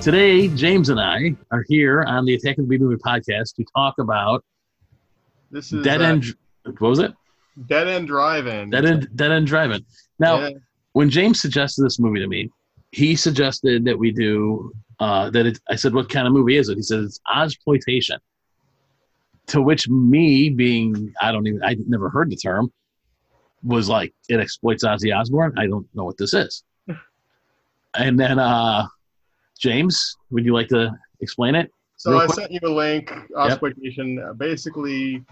Today, James and I are here on the Attack of the B-Movie podcast to talk about this is Dead End... What was it? Dead End Drive-In. Dead End Drive-In. Now, When James suggested this movie to me, he suggested that we do... I said, what kind of movie is it? He said, it's Ozsploitation. To which me being... I'd never heard the term. Was like, it exploits Ozzy Osbourne? I don't know what this is. And then... James, would you like to explain it? So I sent you a link, Ozsploitation. Yep. Basically,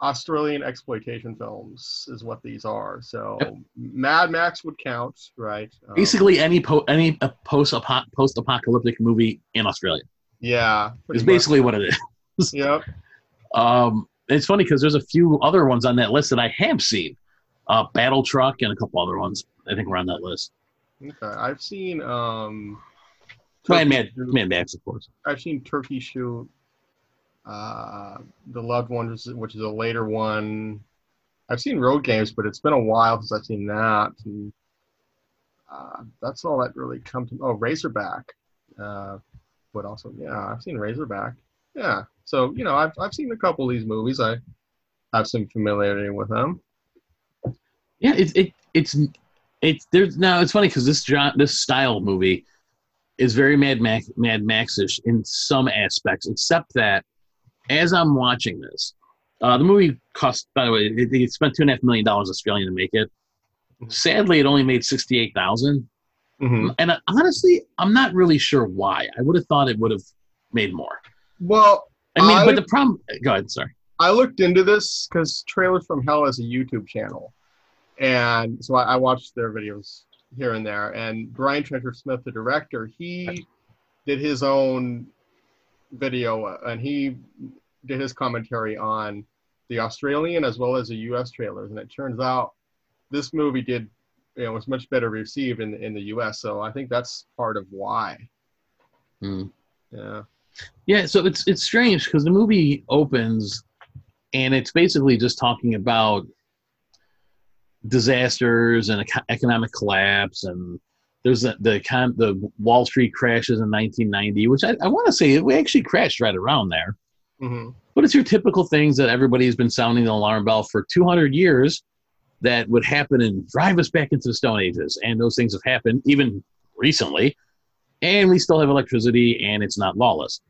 Australian exploitation films is what these are. So yep. Mad Max would count, right? Basically, any post-apocalyptic movie in Australia. Yeah. It's basically what it is. Yep. It's funny because there's a few other ones on that list that I have seen. BattleTruck and a couple other ones. I think we're on that list. Okay. I've seen... Mad Max, of course. I've seen Turkey Shoot, The Loved Ones, which is a later one. I've seen Road Games, but it's been a while since I've seen that. And, that's all that really comes to. Oh, Razorback. But also, yeah, I've seen Razorback. Yeah, so you know, I've seen a couple of these movies. I have some familiarity with them. Yeah, it's there's now. It's funny because this style movie. Is very Mad Max-ish in some aspects, except that as I'm watching this, the movie cost, by the way, it spent $2.5 million Australian to make it. Sadly, it only made $68,000. Mm-hmm. And honestly, I'm not really sure why. I would have thought it would have made more. Well, but the problem... Go ahead, sorry. I looked into this because Trailers from Hell is a YouTube channel. And so I watched their videos here and there, and Brian Trenchard-Smith, the director, he did his own video, and he did his commentary on the Australian as well as the U.S. trailers, and it turns out this movie was much better received in the U.S., so I think that's part of why. Mm. Yeah. Yeah, so it's strange, because the movie opens, and it's basically just talking about disasters and economic collapse, and there's the Wall Street crashes in 1990, which I want to say we actually crashed right around there. Mm-hmm. But it's your typical things that everybody has been sounding the alarm bell for 200 years that would happen and drive us back into the Stone Ages, and those things have happened even recently, and we still have electricity, and it's not lawless.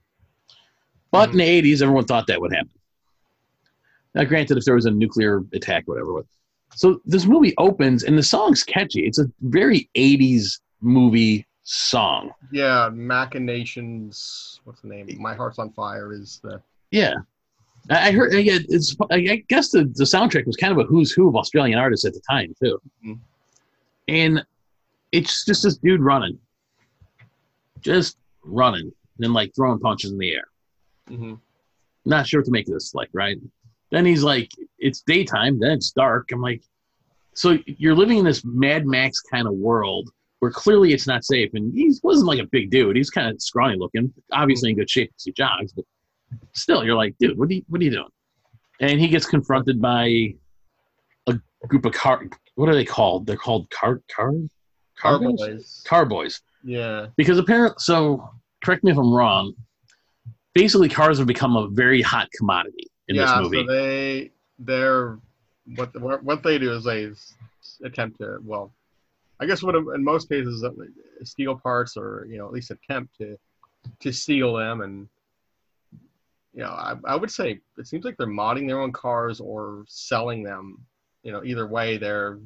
But mm-hmm. in the 80s, everyone thought that would happen. Now, granted, if there was a nuclear attack, whatever. So this movie opens, and the song's catchy. It's a very 80s movie song. Yeah, Machinations. What's the name? My Heart's on Fire is the... Yeah. I heard... Yeah, I guess the soundtrack was kind of a who's who of Australian artists at the time, too. Mm-hmm. And it's just this dude running. Just running. And, like, throwing punches in the air. Mm-hmm. Not sure what to make of this, like, right? Then he's like, it's daytime, then it's dark. I'm like, so you're living in this Mad Max kind of world where clearly it's not safe. And he wasn't like a big dude. He's kind of scrawny looking, obviously in good shape because he jogs. But still, you're like, dude, what are you doing? And he gets confronted by a group of car. What are they called? They're called carboys. Carboys. Yeah. Because apparently, so correct me if I'm wrong. Basically, cars have become a very hot commodity in this movie. Yeah, so they're what they do is they attempt to, well, I guess what in most cases steal parts, or at least attempt to steal them, and I would say it seems like they're modding their own cars or selling them. Either way, they're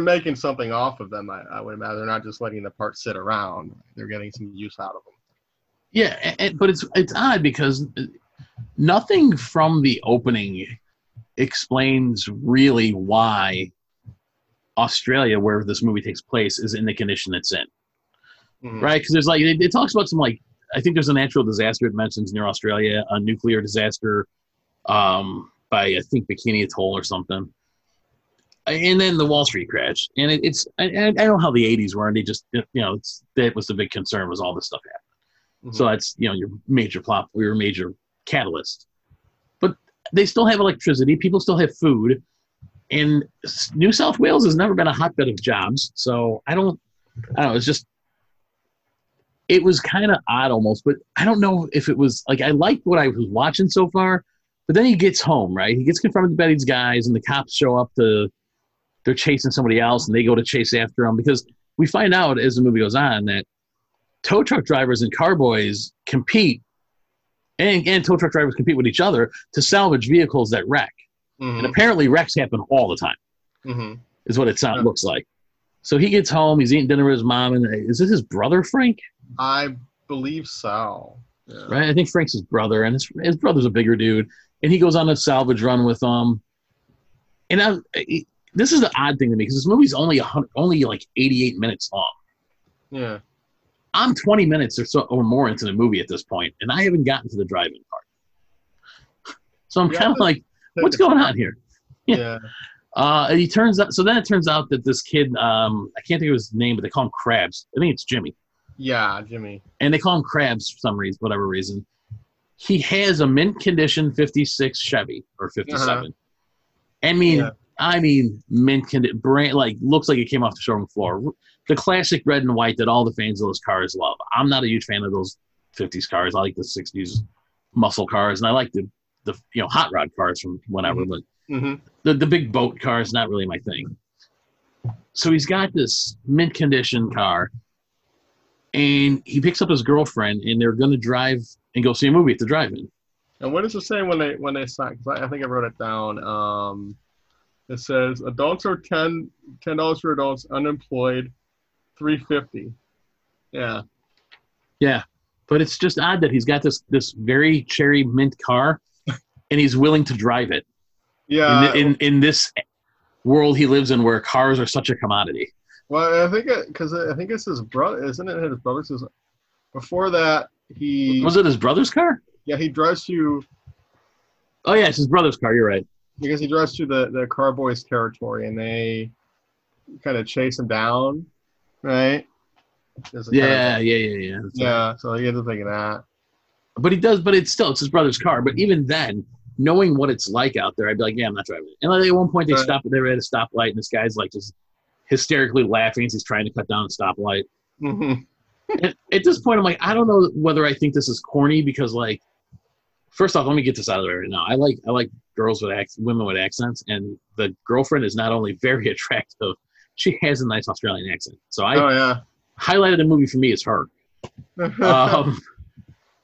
making something off of them. I would imagine they're not just letting the parts sit around; they're getting some use out of them. Yeah, but it's odd because nothing from the opening explains really why Australia, where this movie takes place, is in the condition it's in, right? Because there's it talks about some I think there's a natural disaster it mentions near Australia, a nuclear disaster by I think Bikini Atoll or something, and then the Wall Street crash. And I know how the '80s were, and they just that was the big concern, was all this stuff happening. So that's your major plot, your major catalyst. But they still have electricity. People still have food. And New South Wales has never been a hotbed of jobs, so I don't know. It's just, it was kind of odd almost, but I don't know if it was I liked what I was watching so far, but then he gets home, right? He gets confronted by these guys, and the cops show up. They're chasing somebody else, and they go to chase after him, because we find out as the movie goes on that tow truck drivers and carboys compete, and tow truck drivers compete with each other to salvage vehicles that wreck. And apparently wrecks happen all the time, is what it looks like. So he gets home. He's eating dinner with his mom. And is this his brother, Frank? I believe so. Yeah. Right? I think Frank's his brother. And his brother's a bigger dude. And he goes on a salvage run with them. And this is the odd thing to me, because this movie's only 88 minutes long. Yeah. I'm 20 minutes or so or more into the movie at this point, and I haven't gotten to the drive-in part. So I'm kind of what's going on here? Yeah. And it turns out that this kid, I can't think of his name, but they call him Krabs. I think it's Jimmy. Yeah, Jimmy. And they call him Krabs for some reason, whatever reason. He has a mint condition 56 Chevy or 57. I mean, mint condition, looks like it came off the showroom floor. The classic red and white that all the fans of those cars love. I'm not a huge fan of those 50s cars. I like the 60s muscle cars, and I like the hot rod cars from whenever, but the big boat car is not really my thing. So he's got this mint condition car, and he picks up his girlfriend, and they're going to drive and go see a movie at the drive-in. And what does it say when they sign? Because I think I wrote it down. It says adults are $10 for adults, unemployed, $3.50. Yeah. Yeah, but it's just odd that he's got this very cherry mint car, and he's willing to drive it. Yeah. In this world he lives in, where cars are such a commodity. Well, I think it's his brother, isn't it? His brother's. Before that, was it his brother's car? Yeah, he drives you. Oh yeah, it's his brother's car. You're right. Because he drives through the Carboys' territory, and they kind of chase him down, right? Yeah. Yeah. So you have to think of that. But he does. But it's his brother's car. But even then, knowing what it's like out there, I'd be like, yeah, I'm not driving it. And at one point, they were at a stoplight, and this guy's just hysterically laughing as he's trying to cut down the stoplight. At this point, I'm like, I don't know whether I think this is corny, because first off, let me get this out of the way right now. I like girls with women with accents, and the girlfriend is not only very attractive, she has a nice Australian accent. So highlighted the movie for me is her.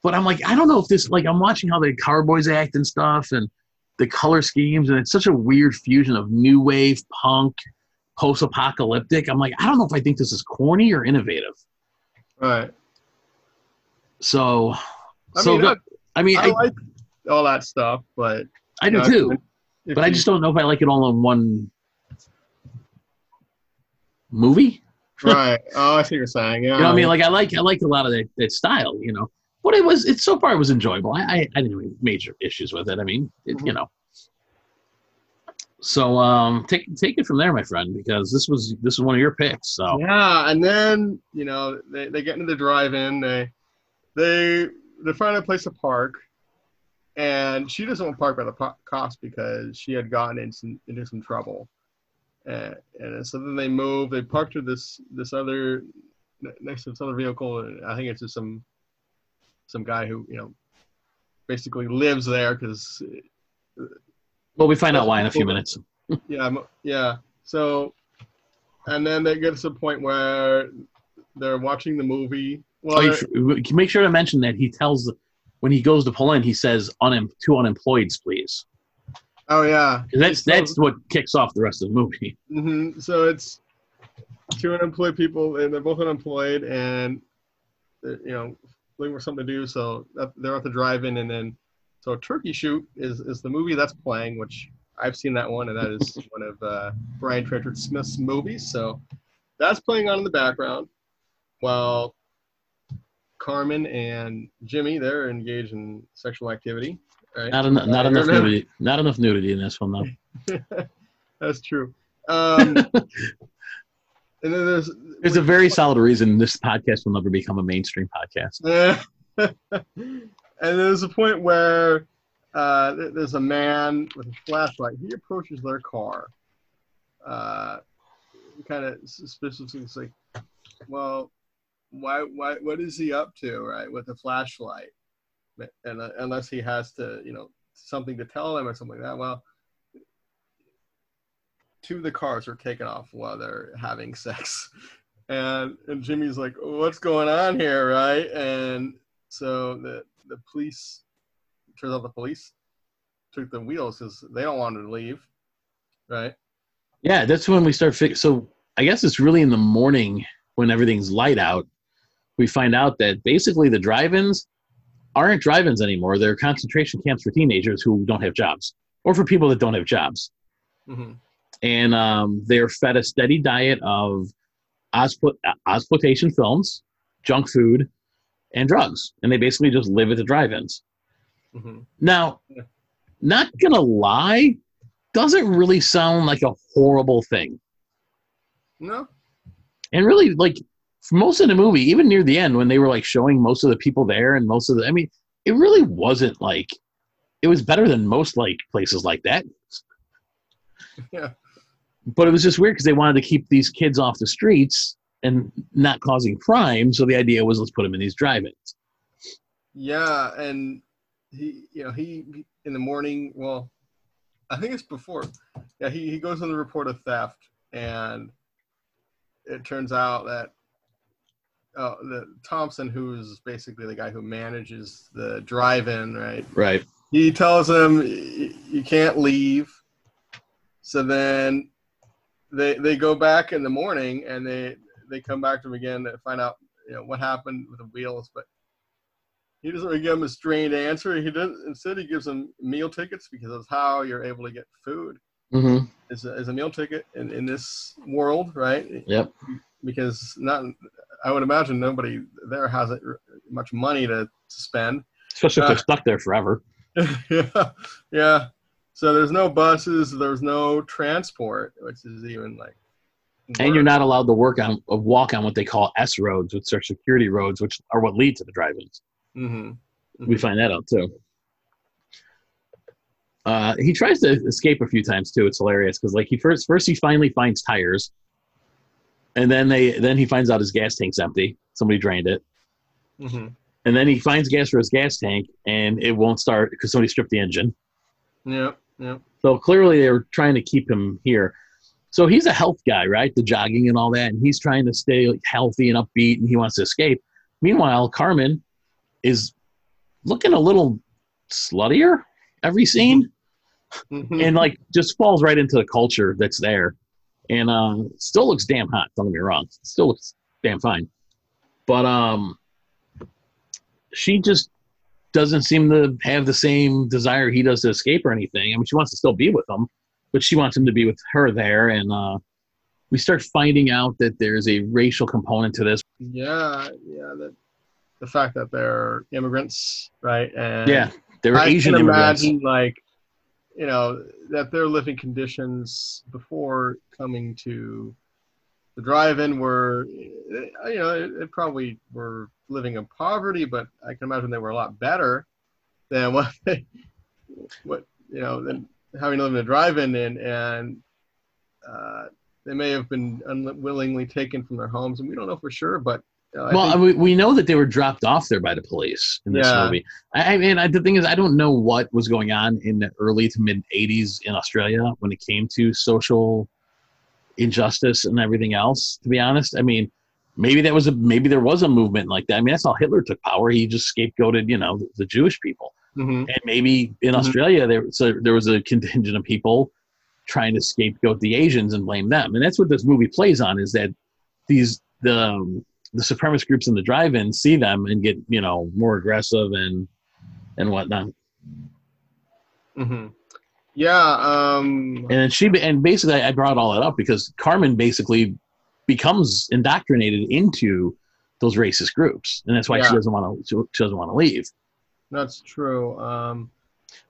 But I'm like, I don't know if this, I'm watching how the Carboys act and stuff, and the color schemes, and it's such a weird fusion of new wave, punk, post-apocalyptic. I'm like, I don't know if I think this is corny or innovative. Right. So, I like all that stuff, but I do too. But I just don't know if I like it all in one movie. Right. Oh, I see what you're saying. Yeah. I mean, I like a lot of that style. But so far it was enjoyable. I didn't have any major issues with it. I mean, it. So take it from there, my friend, because this was one of your picks. So yeah, and then they get into the drive-in. They they find a place to park, and she doesn't want to park by the cops because she had gotten into some trouble. And so then they move. They parked to this other, next to this other vehicle. And I think it's just some guy who, you know, basically lives there because. Well, we find out why in a few minutes. Yeah. So, and then they get to the point where they're watching the movie. Well, make sure to mention that he tells, when he goes to pull in, he says, "Two unemployeds, please." Oh yeah, that's what kicks off the rest of the movie. Mm-hmm. So it's two unemployed people, and they're both unemployed, and you know, looking for something to do. So they're at the drive-in, and then so Turkey Shoot is the movie that's playing, which I've seen that one, and that is one of Brian Trenchard-Smith's movies. So that's playing on in the background, while Carmen and Jimmy, they're engaged in sexual activity. Right. Not enough nudity. Not enough nudity in this one, though. That's true. And then there's a very solid reason this podcast will never become a mainstream podcast. And there's a point where there's a man with a flashlight. He approaches their car, kind of suspiciously. It's like, well, why? What is he up to, right, with a flashlight? And unless he has to, you know, something to tell them or something like that. Well, two of the cars are taken off while they're having sex, and Jimmy's like, "What's going on here, right?" And so the police, turns out the police took the wheels because they don't want to leave, right? Yeah, that's when we start. So I guess it's really in the morning when everything's light out. We find out that basically the drive-ins aren't drive-ins anymore. They're concentration camps for teenagers who don't have jobs, or for people that don't have jobs. Mm-hmm. And they're fed a steady diet of Ozsploitation films, junk food, and drugs. And they basically just live at the drive-ins. Mm-hmm. Now, not going to lie, doesn't really sound like a horrible thing. No. And really, like, for most of the movie, even near the end, when they were like showing most of the people there and most of the, I mean, it really wasn't like, it was better than most like places like that. Yeah. But it was just weird because they wanted to keep these kids off the streets and not causing crime. So the idea was, let's put them in these drive-ins. Yeah. And he in the morning, well, I think it's before. Yeah. He goes on the report of theft, and it turns out that the Thompson, who's basically the guy who manages the drive-in, right? Right. He tells him you can't leave. So then they go back in the morning, and they come back to him again to find out, you know, what happened with the wheels. But he doesn't really give him a strained answer. He doesn't. Instead, he gives them meal tickets, because that's how you're able to get food. Mm-hmm. Is a meal ticket in this world, right? Yep. Because I would imagine nobody there has much money to spend. Especially if they're stuck there forever. Yeah. So there's no buses, there's no transport, which is even like... And work. You're not allowed to walk on what they call S roads, which are security roads, which are what lead to the drive-ins. Mm-hmm. Mm-hmm. We find that out, too. He tries to escape a few times, too. It's hilarious, because like first he finally finds tires. And then he finds out his gas tank's empty. Somebody drained it. Mm-hmm. And then he finds gas for his gas tank, and it won't start because somebody stripped the engine. Yeah. So clearly they were trying to keep him here. So he's a health guy, right? The jogging and all that. And he's trying to stay healthy and upbeat, and he wants to escape. Meanwhile, Carmen is looking a little sluttier every scene. Mm-hmm. And like just falls right into the culture that's there. And still looks damn hot. Don't get me wrong. Still looks damn fine. But she just doesn't seem to have the same desire he does to escape or anything. I mean, she wants to still be with him, but she wants him to be with her there. And we start finding out that there's a racial component to this. Yeah. The fact that they're immigrants, right? And yeah, they're Asian immigrants. I can imagine, like, you know, that their living conditions before coming to the drive-in were, you know, it probably were living in poverty, but I can imagine they were a lot better than than having to live in a drive-in, and they may have been unwillingly taken from their homes, and we don't know for sure, but we know that they were dropped off there by the police in this movie. I mean, the thing is, I don't know what was going on in the early to mid 80s in Australia when it came to social injustice and everything else, to be honest. I mean, maybe there was a movement like that. I mean, that's how Hitler took power. He just scapegoated, the Jewish people. Mm-hmm. And maybe in Australia, there was a contingent of people trying to scapegoat the Asians and blame them. And that's what this movie plays on, is that the supremacist groups in the drive-in see them and get, more aggressive and whatnot. Mm-hmm. Yeah. And basically I brought all that up because Carmen basically becomes indoctrinated into those racist groups. And that's why she doesn't want to leave. That's true.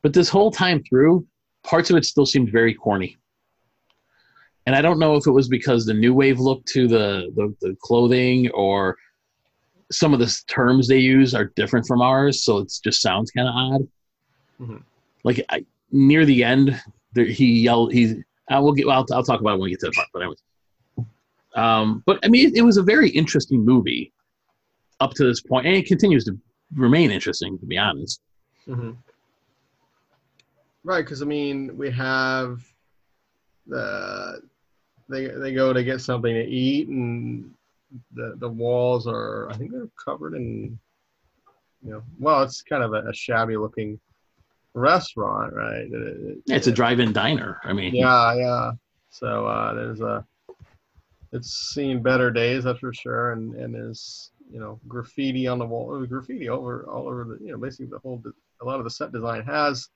But this whole time through, parts of it still seemed very corny. And I don't know if it was because the new wave look to the clothing, or some of the terms they use are different from ours, so it just sounds kind of odd. Mm-hmm. Like near the end, he yelled. I'll talk about it when we get to that part. But anyways, I mean, it was a very interesting movie up to this point, and it continues to remain interesting, to be honest. Mm-hmm. Right, because I mean, we have they go to get something to eat, and the walls are, I think they're covered in, it's kind of a shabby looking restaurant, right? It's a drive-in diner. I mean, yeah. So it's seen better days, that's for sure, and there's graffiti on the wall, graffiti all over the basically a lot of the set design has.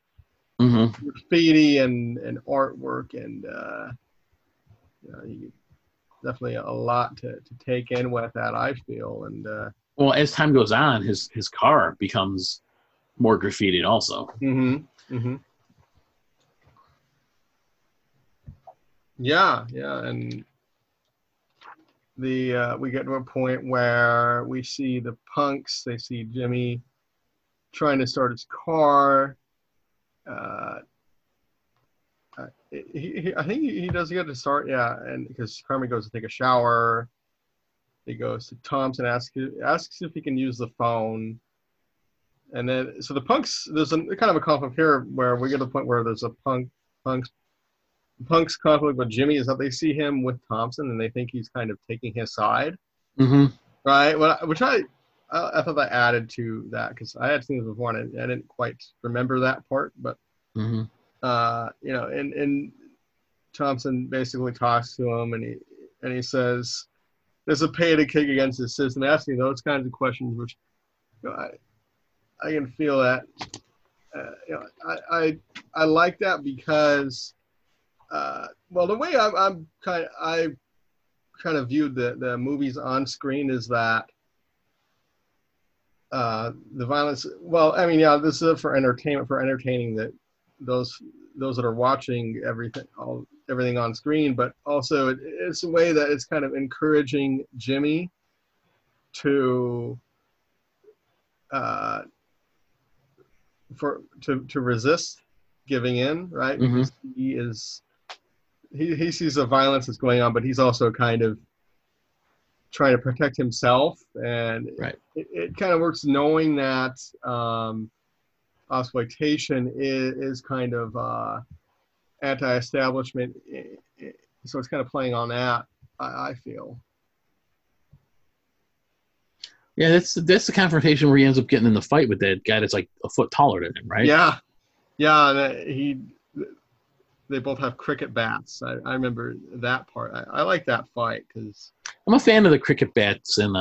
Mm-hmm. Graffiti and artwork, and you definitely a lot to take in with that, I feel. And well, as time goes on, his car becomes more graffitied also. Mm-hmm. Mm-hmm. Yeah, and the we get to a point where we see the punks. They see Jimmy trying to start his car. I think he does get to start, and because Carmen goes to take a shower, he goes to Tom's and asks if he can use the phone, and then so the punks, there's a kind of a conflict here where we get to the point where there's a punks conflict with Jimmy, is that they see him with Thompson and they think he's kind of taking his side, mm-hmm. right? Which I thought that added to that, because I had seen this before and I didn't quite remember that part, but mm-hmm. And Thompson basically talks to him, and he says there's a pay to kick against his system, asking those kinds of questions, which I can feel that. I like that because the way I kind of viewed the movies on screen is that. The violence. Well, I mean, yeah, this is for entertainment, for entertaining that those that are watching everything on screen. But also, it's a way that it's kind of encouraging Jimmy to resist giving in, right? Mm-hmm. Because he sees the violence that's going on, but he's also kind of trying to protect himself, and right. it kind of works knowing that Ozsploitation is kind of anti-establishment, so it's kind of playing on that, I feel. Yeah, that's the confrontation where he ends up getting in the fight with that guy that's like a foot taller than him, right? Yeah, and they both have cricket bats. I remember that part. I like that fight because I'm a fan of the cricket bats in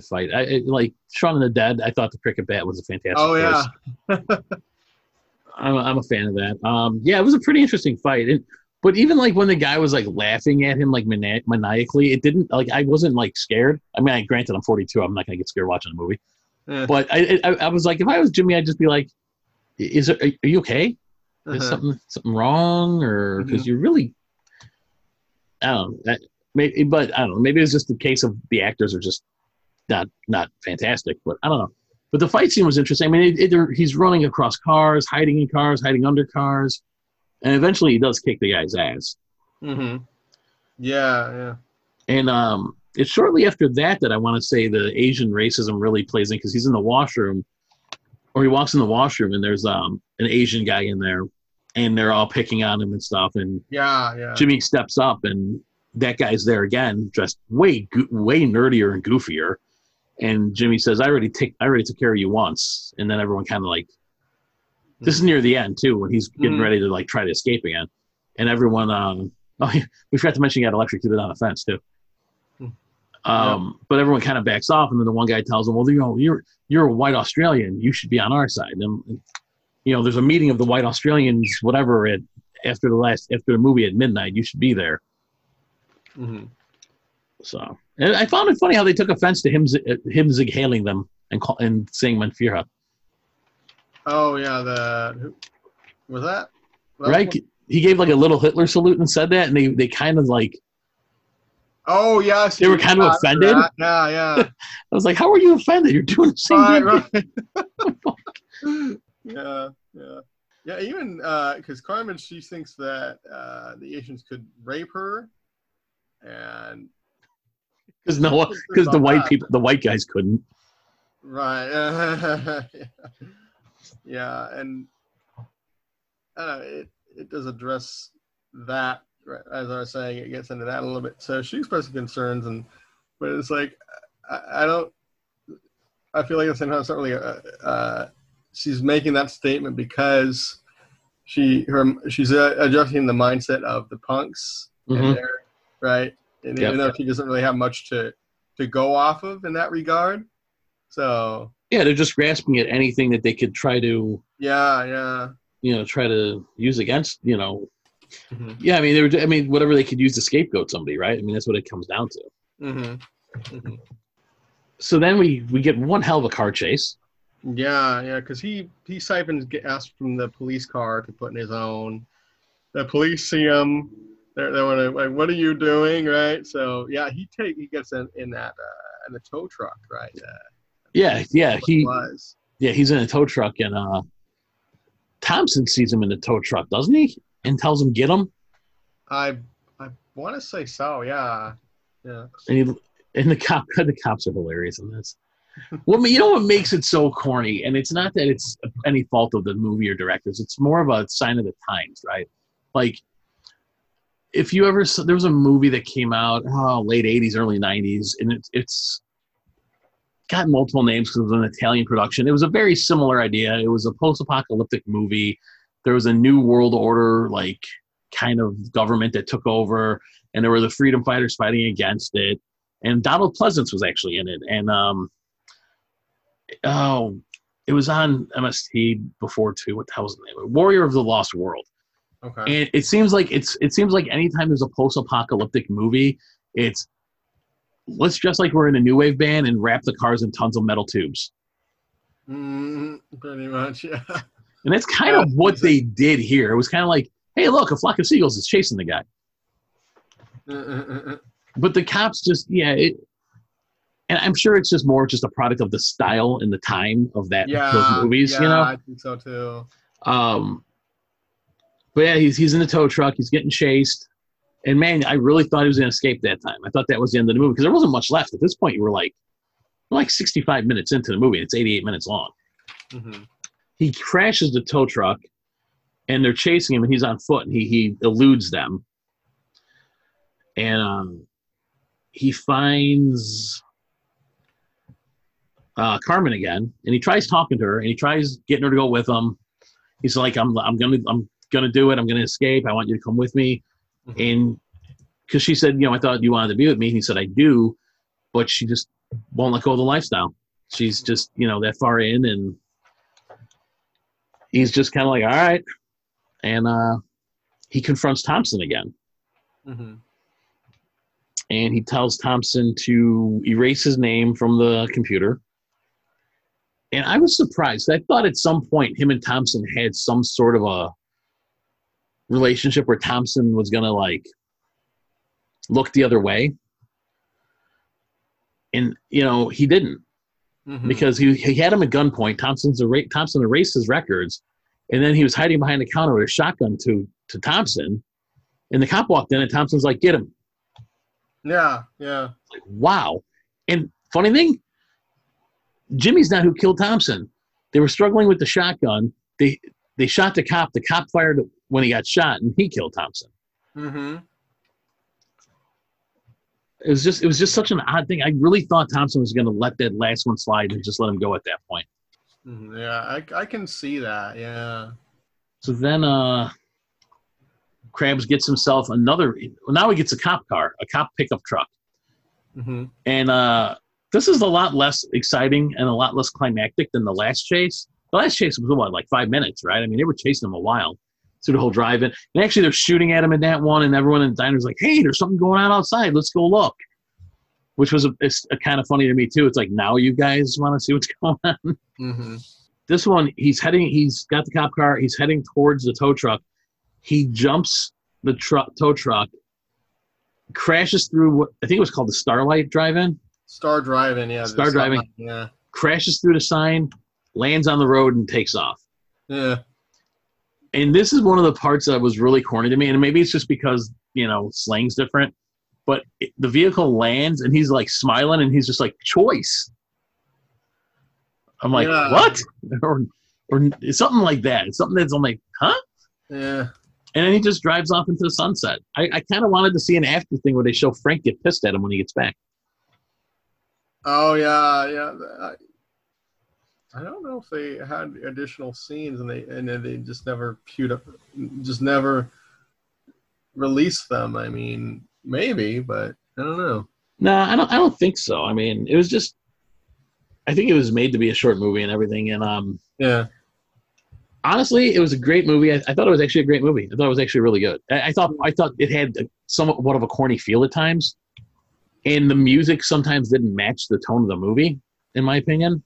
fight. Like Shaun of the Dead, I thought the cricket bat was a fantastic. Oh yeah, I'm a fan of that. It was a pretty interesting fight. But even like when the guy was like laughing at him like maniacally, it didn't like I wasn't like scared. I mean, granted, I'm 42. I'm not gonna get scared watching a movie. But I was like, if I was Jimmy, I'd just be like, are you okay? Uh-huh. Is something wrong, or because mm-hmm. you really, I don't know. Maybe it's just the case of the actors are just not fantastic, but I don't know. But the fight scene was interesting. I mean, he's running across cars, hiding in cars, hiding under cars, and eventually he does kick the guy's ass. Mm-hmm. Yeah, yeah. And it's shortly after that I want to say the Asian racism really plays in, because he's in the washroom, or he walks in the washroom, and there's an Asian guy in there, and they're all picking on him and stuff. And yeah. Jimmy steps up, and that guy's there again, dressed way nerdier and goofier. And Jimmy says, I already took care of you once. And then everyone kind of like, this is near the end too, when he's getting ready to like try to escape again. And everyone, we forgot to mention he got electrocuted on a fence too. But everyone kind of backs off. And then the one guy tells him, well, you know, you're a white Australian. You should be on our side. And you know, there's a meeting of the white Australians, whatever, after the movie at midnight, you should be there. Mm-hmm. So, and I found it funny how they took offense to him hailing them and saying Manfira. Oh yeah, who was that? Right, he gave like a little Hitler salute and said that, and they kind of like. Oh yeah, they were kind of offended. That. Yeah, yeah. I was like, "How are you offended? You're doing the same thing." Right. Yeah. Even because Carmen, she thinks that the Asians could rape her, and. Because the white guys couldn't. Right. Yeah, and it does address that, right, as I was saying, it gets into that a little bit. So she expressed concerns, but it's like, I feel like it's not really, she's making that statement because she's adjusting the mindset of the punks in there, right? And even though she doesn't really have much to go off of in that regard. So yeah, they're just grasping at anything that they could try to try to use against, you know. Mm-hmm. Yeah, I mean whatever they could use to scapegoat somebody, right? I mean that's what it comes down to. Mm-hmm. Mm-hmm. So then we get one hell of a car chase. Yeah, because he siphons gas from the police car to put in his own. The police see him. They want to, like, what are you doing, right? So yeah, he gets in that in a tow truck, right? He's in a tow truck, and Thompson sees him in the tow truck, doesn't he? And tells him get him. I want to say so, yeah. And the cops are hilarious in this. Well, you know what makes it so corny, and it's not that it's any fault of the movie or directors. It's more of a sign of the times, right? Like. If you ever saw, there was a movie that came out late 80s, early 90s, and it's got multiple names because it was an Italian production. It was a very similar idea. It was a post-apocalyptic movie. There was a new world order, like, kind of government that took over, and there were the freedom fighters fighting against it. And Donald Pleasance was actually in it. And it was on MST before too. What the hell was the name? Warrior of the Lost World. Okay. And it seems like anytime there's a post-apocalyptic movie, it's let's just like we're in a new wave band and wrap the cars in tons of metal tubes. Pretty much, yeah. And that's kind of what they did here. It was kind of like, hey, look, a flock of seagulls is chasing the guy. But the cops just, yeah. And I'm sure it's just more just a product of the style and the time of those movies, you know? I think so too. But yeah, he's in the tow truck. He's getting chased. And, man, I really thought he was going to escape that time. I thought that was the end of the movie because there wasn't much left. At this point, you were like 65 minutes into the movie. It's 88 minutes long. Mm-hmm. He crashes the tow truck, and they're chasing him, and he's on foot, and he eludes them. And he finds Carmen again, and he tries talking to her, and he tries getting her to go with him. He's like, I'm going to do it. I'm going to escape. I want you to come with me. And because she said, you know, I thought you wanted to be with me. And he said, I do, but she just won't let go of the lifestyle. She's just, you know, that far in. And he's just kind of like, all right. And he confronts Thompson again. Mm-hmm. And he tells Thompson to erase his name from the computer. And I was surprised. I thought at some point him and Thompson had some sort of a relationship where Thompson was gonna like look the other way, And, you know, he didn't. Mm-hmm. Because he had him at gunpoint. Thompson erased his records. And then he was hiding behind the counter with a shotgun to Thompson. And the cop walked in, and Thompson's like, get him. Yeah, yeah. Like, wow. And funny thing, Jimmy's not who killed Thompson. They were struggling with the shotgun. They shot the cop. The cop fired when he got shot, and he killed Thompson. Mm-hmm. It was just such an odd thing. I really thought Thompson was going to let that last one slide and just let him go at that point. Yeah, I can see that, yeah. So then Krabs gets himself another – now he gets a cop car, a cop pickup truck. Mm-hmm. And this is a lot less exciting and a lot less climactic than the last chase. The last chase was, what, like 5 minutes, right? I mean, they were chasing him a while through the whole drive-in. And actually, they're shooting at him in that one, and everyone in the diner's like, hey, there's something going on outside. Let's go look. Which was a kind of funny to me, too. It's like, now you guys want to see what's going on? Mm-hmm. This one, he's got the cop car. He's heading towards the tow truck. He jumps the tow truck, crashes through what I think it was called the Starlight Drive-In. Star Drive-In, yeah. Star Drive-In, yeah. Crashes through the sign, lands on the road, and takes off. Yeah. And this is one of the parts that was really corny to me, and maybe it's just because, you know, slang's different. But the vehicle lands, and he's, like, smiling, and he's just like, choice. I'm like, yeah. What? Or something like that. It's something that's, I'm like, huh? Yeah. And then he just drives off into the sunset. I kind of wanted to see an after thing where they show Frank get pissed at him when he gets back. Oh, yeah, yeah. I don't know if they had additional scenes, and they just never never released them. I mean... Maybe, but I don't know. Nah, I don't think so. I mean, it was just, I think it was made to be a short movie and everything. And yeah, honestly, it was a great movie. I thought it was actually a great movie. I thought it was actually really good. I thought it had somewhat of a corny feel at times, and the music sometimes didn't match the tone of the movie, in my opinion.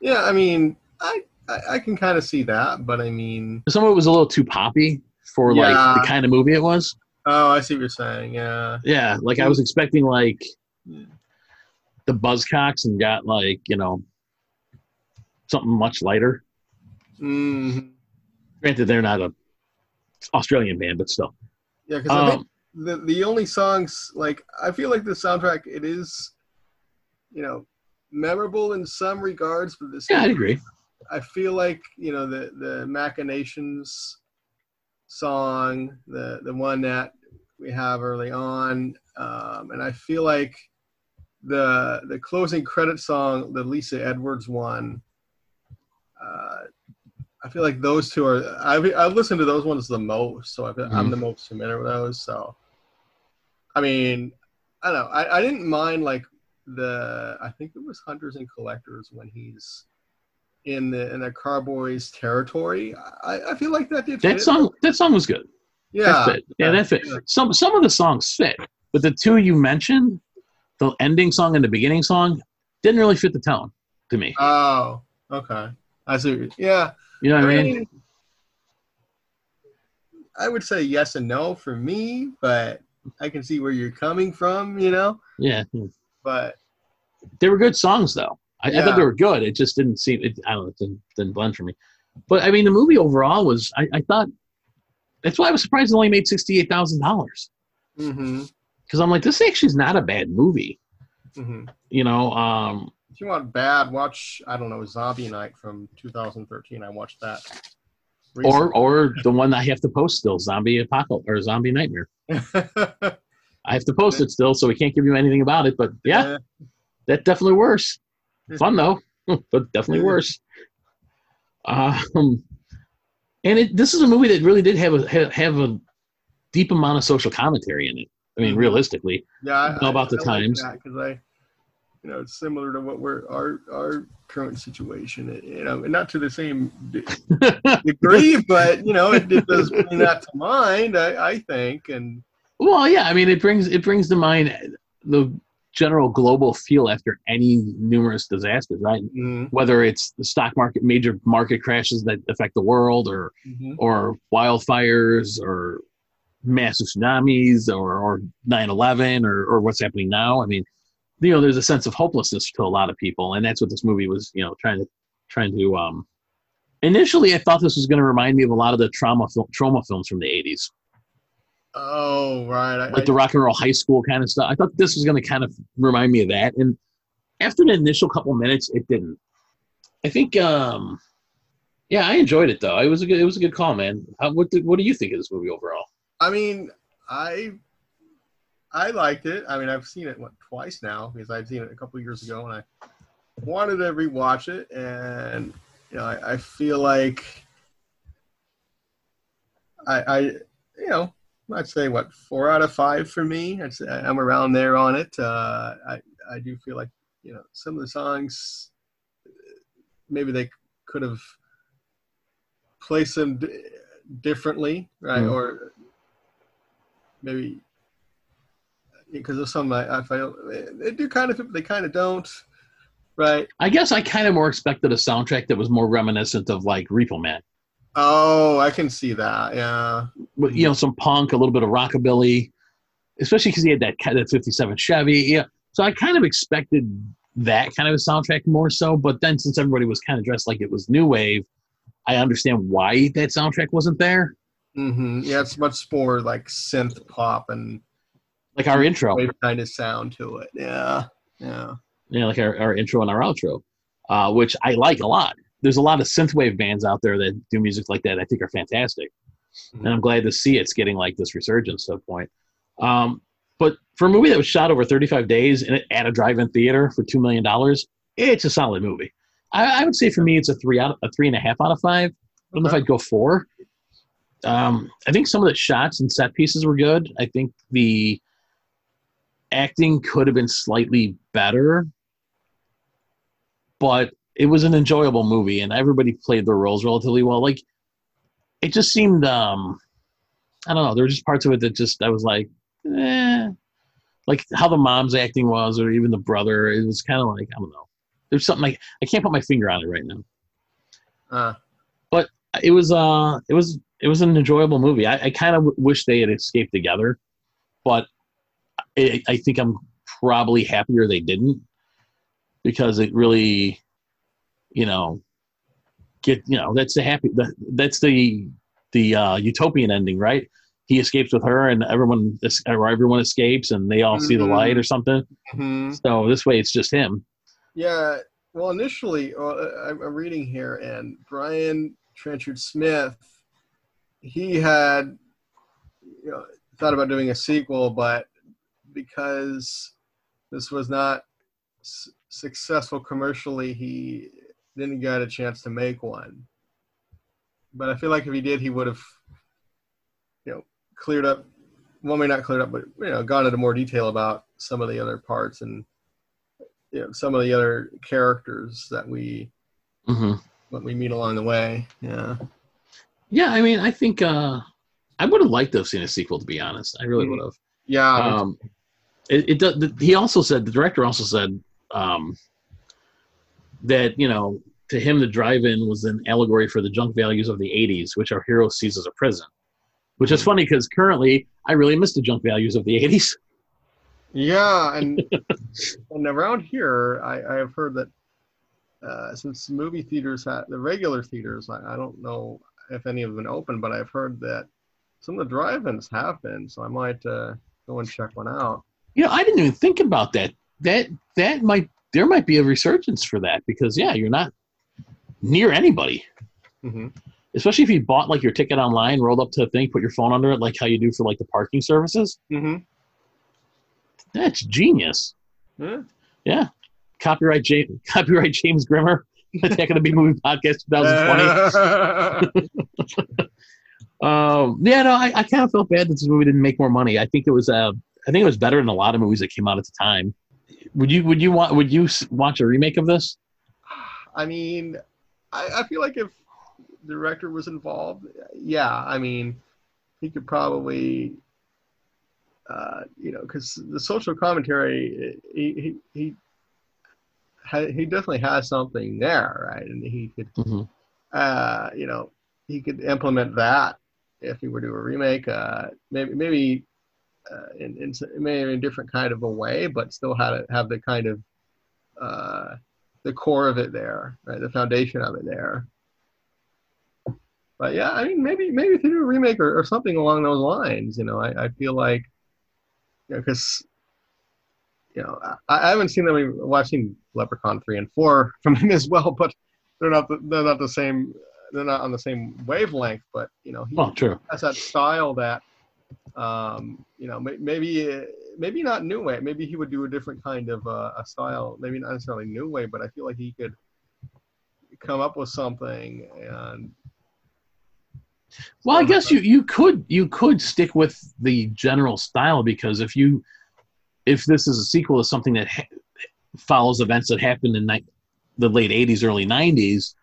Yeah, I mean, I can kind of see that, but I mean, some of it was a little too poppy for like the kind of movie it was. Oh, I see what you're saying, yeah. Yeah, like I was expecting, like, the Buzzcocks and got, like, you know, something much lighter. Mm-hmm. Granted, they're not an Australian band, but still. Yeah, because I think the only songs, like, I feel like the soundtrack, it is, you know, memorable in some regards. But this yeah, I agree. I feel like, you know, the Machinations... song, the one that we have early on, and I feel like the closing credit song, the Lisa Edwards one, I feel like those two are I've listened to those ones the most, so I'm the most familiar with those. So I mean, I don't know, I didn't mind, like, I think it was Hunters and Collectors when he's in the Carboys territory. I feel like that did fit. That song was good. Yeah. That fit. Yeah, that fit. Yeah. Some of the songs fit, but the two you mentioned, the ending song and the beginning song, didn't really fit the tone to me. Oh, okay. I see. Yeah. You know what I mean? I would say yes and no for me, but I can see where you're coming from, you know? Yeah. But they were good songs, though. I thought they were good. It just didn't seem. I don't know. It didn't blend for me. But I mean, the movie overall was. I thought that's why I was surprised it only made $68,000. Because I'm like, this actually is not a bad movie. Mm-hmm. You know. If you want bad, watch, I don't know, Zombie Night from 2013. I watched that. Recently. Or the one I have to post still, Zombie Apocalypse or Zombie Nightmare. I have to post it still, so we can't give you anything about it. But yeah. That definitely worse. Fun, though, but definitely worse. And this is a movie that really did have a deep amount of social commentary in it. I mean, realistically, yeah, about the times. Like that, 'cause you know, it's similar to what our current situation. You know, and not to the same degree, but you know, it does bring that to mind. I think, and well, yeah, I mean, it brings to mind the general global feel after any numerous disasters, right? Mm-hmm. Whether it's the stock market, major market crashes that affect the world, or or wildfires, or massive tsunamis, or 9/11, or what's happening now. I mean, you know, there's a sense of hopelessness to a lot of people, and that's what this movie was, you know, trying to. Initially, I thought this was going to remind me of a lot of the trauma films from the 80s. Oh, right. Like the rock and roll high school kind of stuff. I thought this was going to kind of remind me of that. And after the initial couple minutes, it didn't. I think, yeah, I enjoyed it, though. It was a good call, man. What do you think of this movie overall? I mean, I liked it. I mean, I've seen it, twice now, because I've seen it a couple of years ago, and I wanted to rewatch it. And, you know, I feel like I'd say 4 out of 5 for me. I'd say I'm around there on it. I do feel like, you know, some of the songs, maybe they could have placed them differently, right? Mm-hmm. Or maybe because of some, I feel they do kind of, they kind of don't, right? I guess I kind of more expected a soundtrack that was more reminiscent of like Repo Man. Oh, I can see that. Yeah, but, you know, some punk, a little bit of rockabilly, especially because he had that '57 Chevy. Yeah, so I kind of expected that kind of a soundtrack more so. But then, since everybody was kind of dressed like it was new wave, I understand why that soundtrack wasn't there. Mm-hmm. Yeah, it's much more like synth pop and like our intro kind of sound to it. Yeah, yeah, yeah, like our intro and our outro, which I like a lot. There's a lot of synthwave bands out there that do music like that I think are fantastic. Mm-hmm. And I'm glad to see it's getting like this resurgence to a point. But for a movie that was shot over 35 days and at a drive-in theater for $2 million, it's a solid movie. I would say for me, it's a 3.5 out of 5. I don't know if I'd go 4. I think some of the shots and set pieces were good. I think the acting could have been slightly better, but it was an enjoyable movie, and everybody played their roles relatively well. Like, it just seemed, I don't know, there were just parts of it that just, I was like, eh. Like, how the mom's acting was, or even the brother, it was kind of like, I don't know. There's something like, I can't put my finger on it right now. But it was an enjoyable movie. I kind of wish they had escaped together, but I think I'm probably happier they didn't, because it really... you know, that's the happy, that's the utopian ending, right? He escapes with her, and everyone escapes, and they all see the light or something. Mm-hmm. So this way, it's just him. Yeah. Well, initially, I'm reading here, and Brian Trenchard-Smith, he had thought about doing a sequel, but because this was not successful commercially, he didn't get a chance to make one. But I feel like if he did, he would have, cleared up, well, maybe not cleared up, but, gone into more detail about some of the other parts and, some of the other characters that we meet along the way. Yeah. Yeah. I mean, I think, I would have liked to have seen a sequel, to be honest. I really would have. Yeah. It does. The director also said, that, to him, the drive-in was an allegory for the junk values of the 80s, which our hero sees as a prison. Which is funny, because currently, I really miss the junk values of the 80s. Yeah, and around here, I have heard that since movie theaters, the regular theaters, I don't know if any have been open, but I've heard that some of the drive-ins have been, so I might go and check one out. I didn't even think about that. There might be a resurgence for that, because you're not near anybody, especially if you bought like your ticket online, rolled up to a thing, put your phone under it, like how you do for like the parking services. That's genius. Huh? Yeah, copyright James Grimmer, Attack of the B-Movie podcast 2020. I kind of felt bad that this movie didn't make more money. I think it was better than a lot of movies that came out at the time. Would you watch a remake of this? I mean, I feel like if the director was involved, I mean, he could probably, because the social commentary, he definitely has something there, right? And he could, he could implement that if he were to do a remake. Maybe in a different kind of a way, but still had to have the kind of the core of it there, right? The foundation of it there. But yeah, I mean, maybe to do a remake or something along those lines, you know, I feel like, you know, because, you know, I haven't seen them. Well, I've seen Leprechaun 3 and 4 from him as well, but they're not the same. They're not on the same wavelength, but, you know, he has that style that, you know, maybe not new wave. Maybe he would do a different kind of a style, maybe not necessarily new wave, but I feel like he could come up with something. And well, I guess you could stick with the general style, because if this is a sequel to something that follows events that happened in the late 80s, early 90s,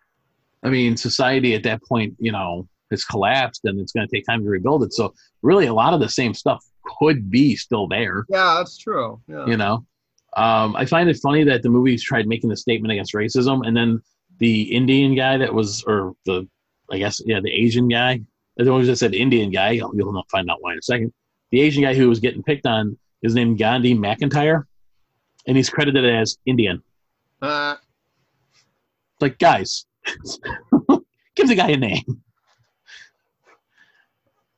I mean, society at that point, you know, it's collapsed and it's going to take time to rebuild it. So really a lot of the same stuff could be still there. Yeah, that's true. Yeah. You know, I find it funny that the movies tried making the statement against racism, and then the Indian guy that was, or the, I guess, yeah, the Asian guy. As long as I said Indian guy, you'll find out why in a second. The Asian guy who was getting picked on is named Gandhi McIntyre, and he's credited as Indian. Like, guys, give the guy a name.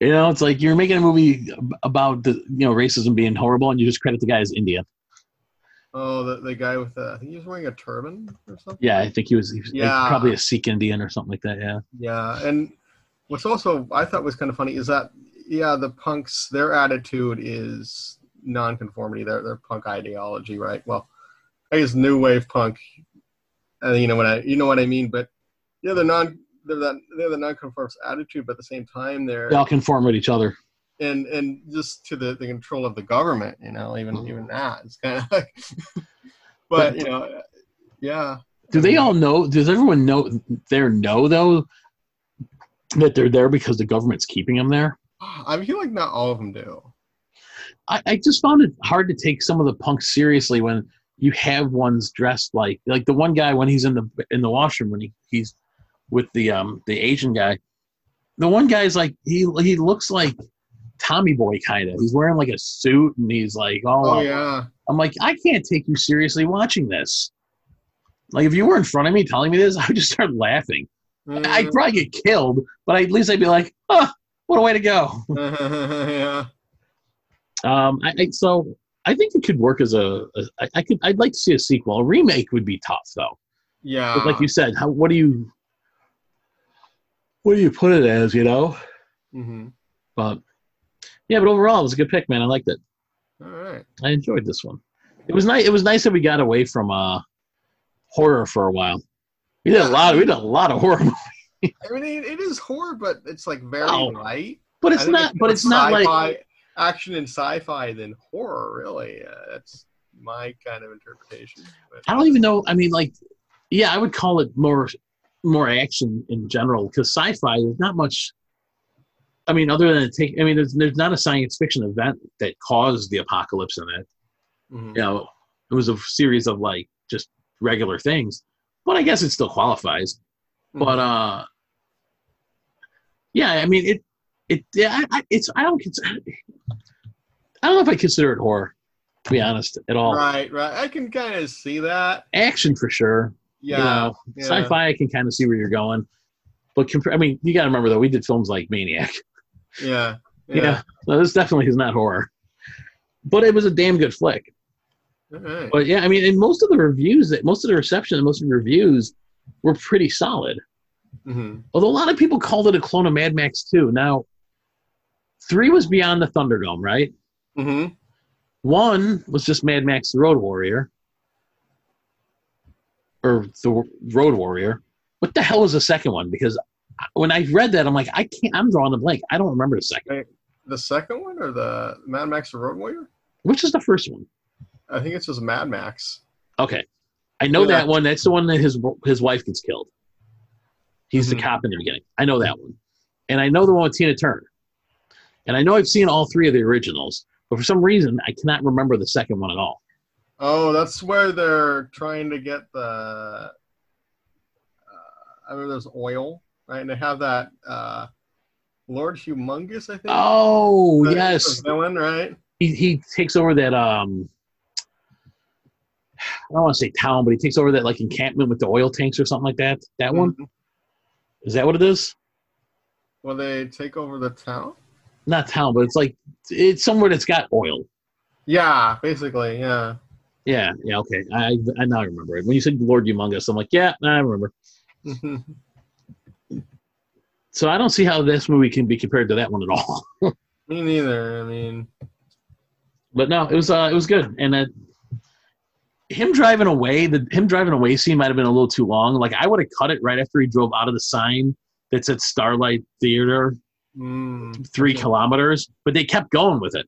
You know, it's like you're making a movie about the, you know, racism being horrible, and you just credit the guy as Indian. Oh, the guy with the, I think he was wearing a turban or something. Yeah, I think he was yeah. Like, probably a Sikh Indian or something like that. Yeah. Yeah, and what's also I thought was kind of funny is that, yeah, the punks, their attitude is nonconformity, their punk ideology, right? Well, I guess new wave punk. You know what I mean, but yeah, they're the nonconformist attitude, but at the same time they all conform with each other, and just to the control of the government, you know, even that it's kind of like, but you know, yeah. Do they all know? Does everyone know though that they're there because the government's keeping them there? I feel like not all of them do. I just found it hard to take some of the punks seriously when you have ones dressed like the one guy when he's in the washroom when he's with the Asian guy. The one guy's like he looks like Tommy Boy kind of. He's wearing like a suit and he's like, oh yeah. I'm like, I can't take you seriously watching this. Like if you were in front of me telling me this, I would just start laughing. I'd probably get killed, but at least I'd be like, oh, what a way to go. Yeah. So I think it could work as I'd like to see a sequel. A remake would be tough though. Yeah. But like you said, what do you put it as, you know? Mm-hmm. But yeah, but overall it was a good pick, man. I liked it. All right. I enjoyed this one. It was nice that we got away from horror for a while. We did a lot of horror movies. I mean, it is horror, but it's like very light. But it's not like action and sci-fi than horror, really. That's my kind of interpretation. But I don't even know. I mean, like, yeah, I would call it more action in general, because sci-fi, there's not much. I mean, other than there's not a science fiction event that caused the apocalypse in it. Mm-hmm. You know, it was a series of like just regular things, but I guess it still qualifies. Mm-hmm. But yeah, I mean it. I don't know if I consider it horror, to be honest, at all. Right. I can kind of see that. Action for sure. Yeah. You know, yeah. Sci-fi, I can kind of see where you're going. But you got to remember though, we did films like Maniac. Yeah. Yeah. No, this definitely is not horror. But it was a damn good flick. All right. But yeah, I mean, and most of the reviews were pretty solid. Mm-hmm. Although a lot of people called it a clone of Mad Max 2. Now, 3 was Beyond the Thunderdome, right? Mm-hmm. 1 was just Mad Max the Road Warrior. Or the Road Warrior. What the hell was the second one? Because when I read that, I'm like, I'm drawing a blank. I don't remember the second. Wait, the second one or the Mad Max the Road Warrior? Which is the first one? I think it's just Mad Max. Okay. I know that one. That's the one that his wife gets killed. He's the cop in the beginning. I know that one. And I know the one with Tina Turner. And I know I've seen all 3 of the originals, but for some reason, I cannot remember the second one at all. Oh, that's where they're trying to get the... I remember there's oil, right? And they have that Lord Humongous, I think. Oh, yes. The villain, right? he takes over that I don't want to say town, but he takes over that like encampment with the oil tanks or something like that. That one? Is that what it is? Well, they take over the town? Not town, but it's like it's somewhere that's got oil. Yeah, basically, yeah. Yeah, yeah, okay. I now remember it. When you said Lord Humongous, I'm like, yeah, I remember. So I don't see how this movie can be compared to that one at all. Me neither. I mean, but no, it was good. And that him driving away scene might have been a little too long. Like I would have cut it right after he drove out of the sign that's at Starlight Theater, 3 kilometers. But they kept going with it.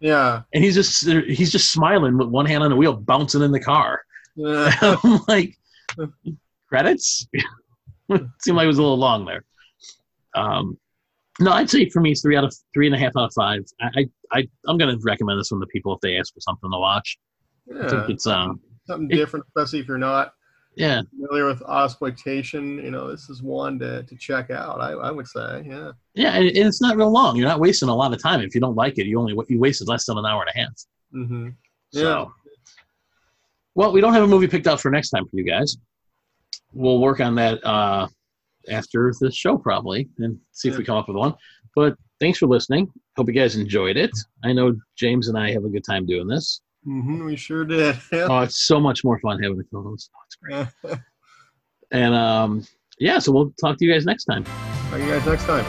Yeah, and he's just smiling with one hand on the wheel, bouncing in the car. I'm like, credits? It seemed like it was a little long there. No, I'd say for me it's 3.5 out of 5. I'm gonna recommend this one to people if they ask for something to watch. Yeah, I think it's something different, especially if you're not familiar with Ozsploitation. You know, this is one to check out. I would say, yeah. Yeah, and it's not real long. You're not wasting a lot of time if you don't like it. You wasted less than an hour and a half. Mm-hmm. Yeah. So, well, we don't have a movie picked out for next time for you guys. We'll work on that after the show probably and see if we come up with one. But thanks for listening. Hope you guys enjoyed it. I know James and I have a good time doing this. Mm-hmm, we sure did. Oh, it's so much more fun having a co-host. Oh, it's great. And yeah, so we'll talk to you guys next time. Talk to you guys next time.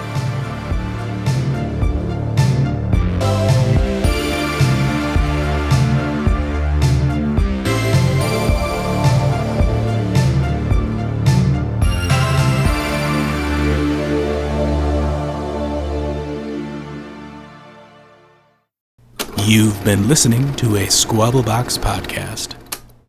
You've been listening to a Squabblebox podcast.